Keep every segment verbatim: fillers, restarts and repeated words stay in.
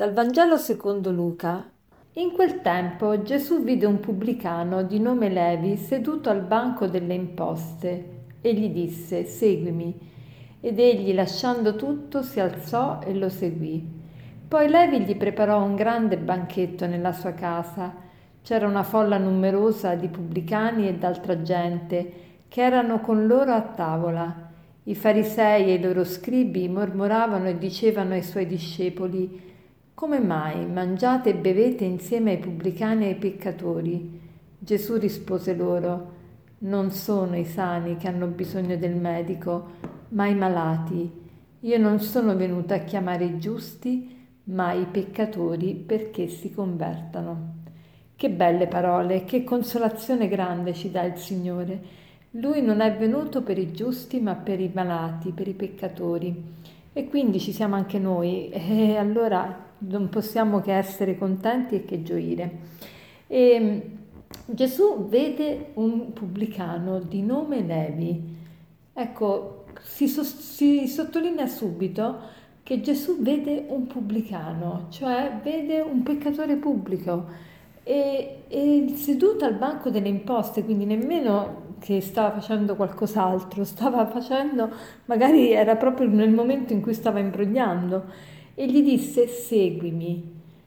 Dal Vangelo secondo Luca. In quel tempo Gesù vide un pubblicano di nome Levi seduto al banco delle imposte e gli disse: seguimi. Ed egli, lasciando tutto, si alzò e lo seguì. Poi Levi gli preparò un grande banchetto nella sua casa. C'era una folla numerosa di pubblicani e d'altra gente che erano con loro a tavola. I farisei e i loro scribi mormoravano e dicevano ai suoi discepoli: come mai mangiate e bevete insieme ai pubblicani e ai peccatori? Gesù rispose loro: non sono i sani che hanno bisogno del medico, ma i malati. Io non sono venuto a chiamare i giusti, ma i peccatori perché si convertano. Che belle parole, che consolazione grande ci dà il Signore. Lui non è venuto per i giusti, ma per i malati, per i peccatori. E quindi ci siamo anche noi. E allora non possiamo che essere contenti e che gioire. E Gesù vede un pubblicano di nome Levi. Ecco, si, so, si sottolinea subito che Gesù vede un pubblicano, cioè vede un peccatore pubblico. E, e seduto al banco delle imposte, quindi nemmeno che stava facendo qualcos'altro, stava facendo, magari era proprio nel momento in cui stava imbrogliando. E gli disse: seguimi.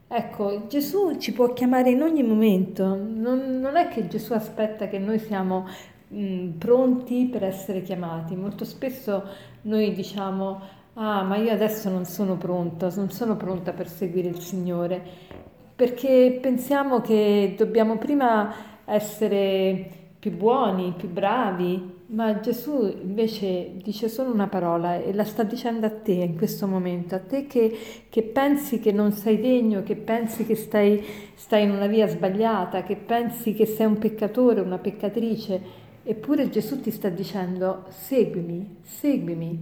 Ecco, Gesù ci può chiamare in ogni momento, non, non è che Gesù aspetta che noi siamo mh, pronti per essere chiamati. Molto spesso noi diciamo: ah, ma io adesso non sono pronta, non sono pronta per seguire il Signore, perché pensiamo che dobbiamo prima essere più buoni, più bravi. Ma Gesù invece dice solo una parola e la sta dicendo a te in questo momento, a te che, che pensi che non sei degno, che pensi che stai, stai in una via sbagliata, che pensi che sei un peccatore, una peccatrice. Eppure Gesù ti sta dicendo: seguimi, seguimi.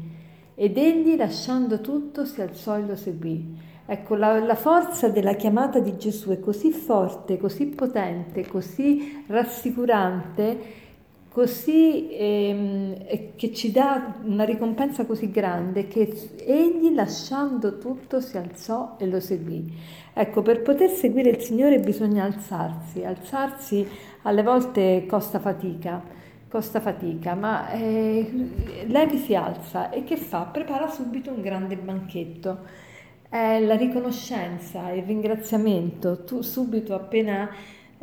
Ed egli, lasciando tutto, si alzò e lo seguì. Ecco, la, la forza della chiamata di Gesù è così forte, così potente, così rassicurante, così ehm, che ci dà una ricompensa così grande, che egli, lasciando tutto, si alzò e lo seguì. Ecco, per poter seguire il Signore bisogna alzarsi. Alzarsi alle volte costa fatica, costa fatica, ma eh, Levi si alza e che fa? Prepara subito un grande banchetto. È la riconoscenza, il ringraziamento. Tu subito appena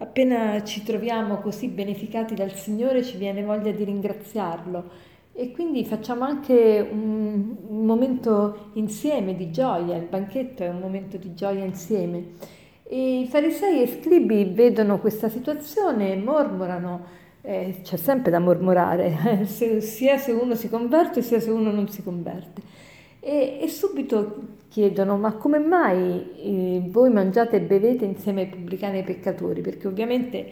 Appena ci troviamo così beneficati dal Signore ci viene voglia di ringraziarlo, e quindi facciamo anche un, un momento insieme di gioia. Il banchetto è un momento di gioia insieme. E i farisei e scribi vedono questa situazione e mormorano. Eh, c'è sempre da mormorare, eh, se, sia se uno si converte sia se uno non si converte. E, e subito chiedono: ma come mai eh, voi mangiate e bevete insieme ai pubblicani e ai peccatori? Perché ovviamente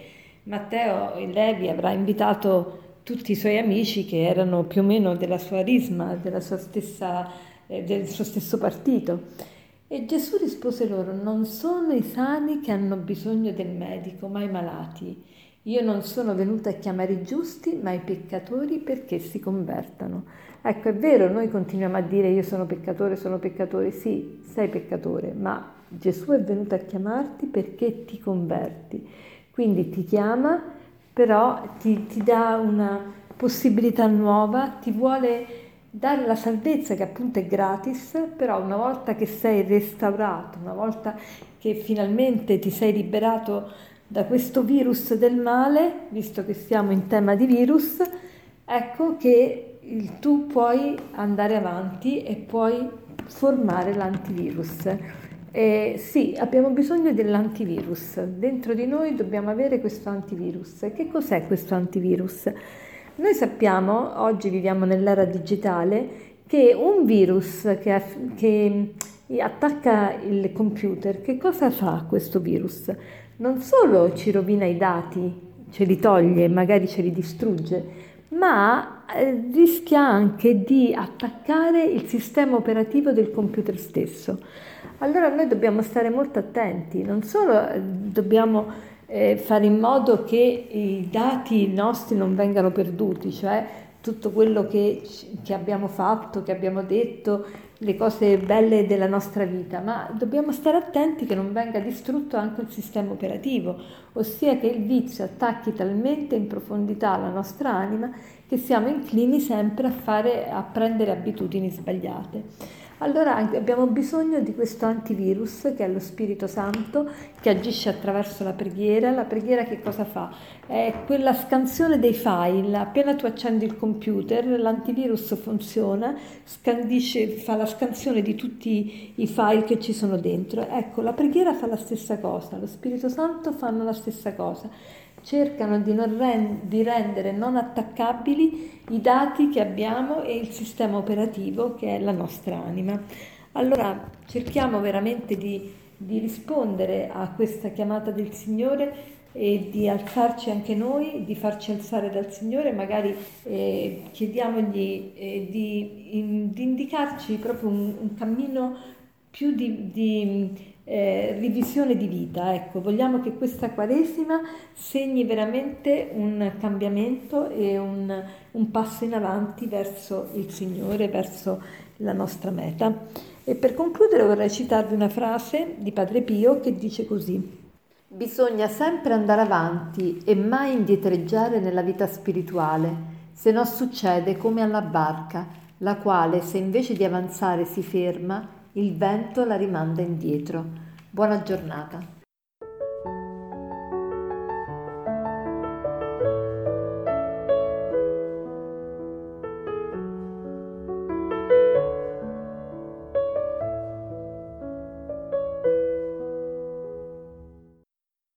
Matteo e Levi avrà invitato tutti i suoi amici che erano più o meno della sua risma, della sua stessa, eh, del suo stesso partito. E Gesù rispose loro: non sono i sani che hanno bisogno del medico, ma i malati. Io non sono venuta a chiamare i giusti, ma i peccatori perché si convertano. Ecco, è vero, noi continuiamo a dire: io sono peccatore, sono peccatore. Sì, sei peccatore, ma Gesù è venuto a chiamarti perché ti converti. Quindi ti chiama, però ti, ti dà una possibilità nuova, ti vuole dare la salvezza, che appunto è gratis, però una volta che sei restaurato, una volta che finalmente ti sei liberato da questo virus del male, visto che siamo in tema di virus, ecco che tu puoi andare avanti e puoi formare l'antivirus. E sì, abbiamo bisogno dell'antivirus. Dentro di noi dobbiamo avere questo antivirus. E che cos'è questo antivirus? Noi sappiamo, oggi viviamo nell'era digitale, che un virus che, che attacca il computer, che cosa fa questo virus? Non solo ci rovina i dati, ce li toglie, magari ce li distrugge, ma rischia anche di attaccare il sistema operativo del computer stesso. Allora noi dobbiamo stare molto attenti, non solo dobbiamo fare in modo che i dati nostri non vengano perduti, cioè tutto quello che, che abbiamo fatto, che abbiamo detto, le cose belle della nostra vita, ma dobbiamo stare attenti che non venga distrutto anche il sistema operativo, ossia che il vizio attacchi talmente in profondità la nostra anima che siamo inclini sempre a fare, a prendere abitudini sbagliate. Allora abbiamo bisogno di questo antivirus che è lo Spirito Santo, che agisce attraverso la preghiera. La preghiera che cosa fa? È quella scansione dei file. Appena tu accendi il computer, l'antivirus funziona, scandisce, fa la scansione di tutti i file che ci sono dentro. Ecco, la preghiera fa la stessa cosa, lo Spirito Santo fanno la stessa cosa. Cercano di, non rend- di rendere non attaccabili i dati che abbiamo e il sistema operativo che è la nostra anima. Allora cerchiamo veramente di, di rispondere a questa chiamata del Signore e di alzarci anche noi, di farci alzare dal Signore, magari eh, chiediamogli eh, di, in, di indicarci proprio un, un cammino più di... di Eh, revisione di vita. Ecco, vogliamo che questa Quaresima segni veramente un cambiamento e un, un passo in avanti verso il Signore, verso la nostra meta. E per concludere vorrei citarvi una frase di Padre Pio che dice così: bisogna sempre andare avanti e mai indietreggiare nella vita spirituale, se no succede come alla barca, la quale se invece di avanzare si ferma, il vento la rimanda indietro. Buona giornata.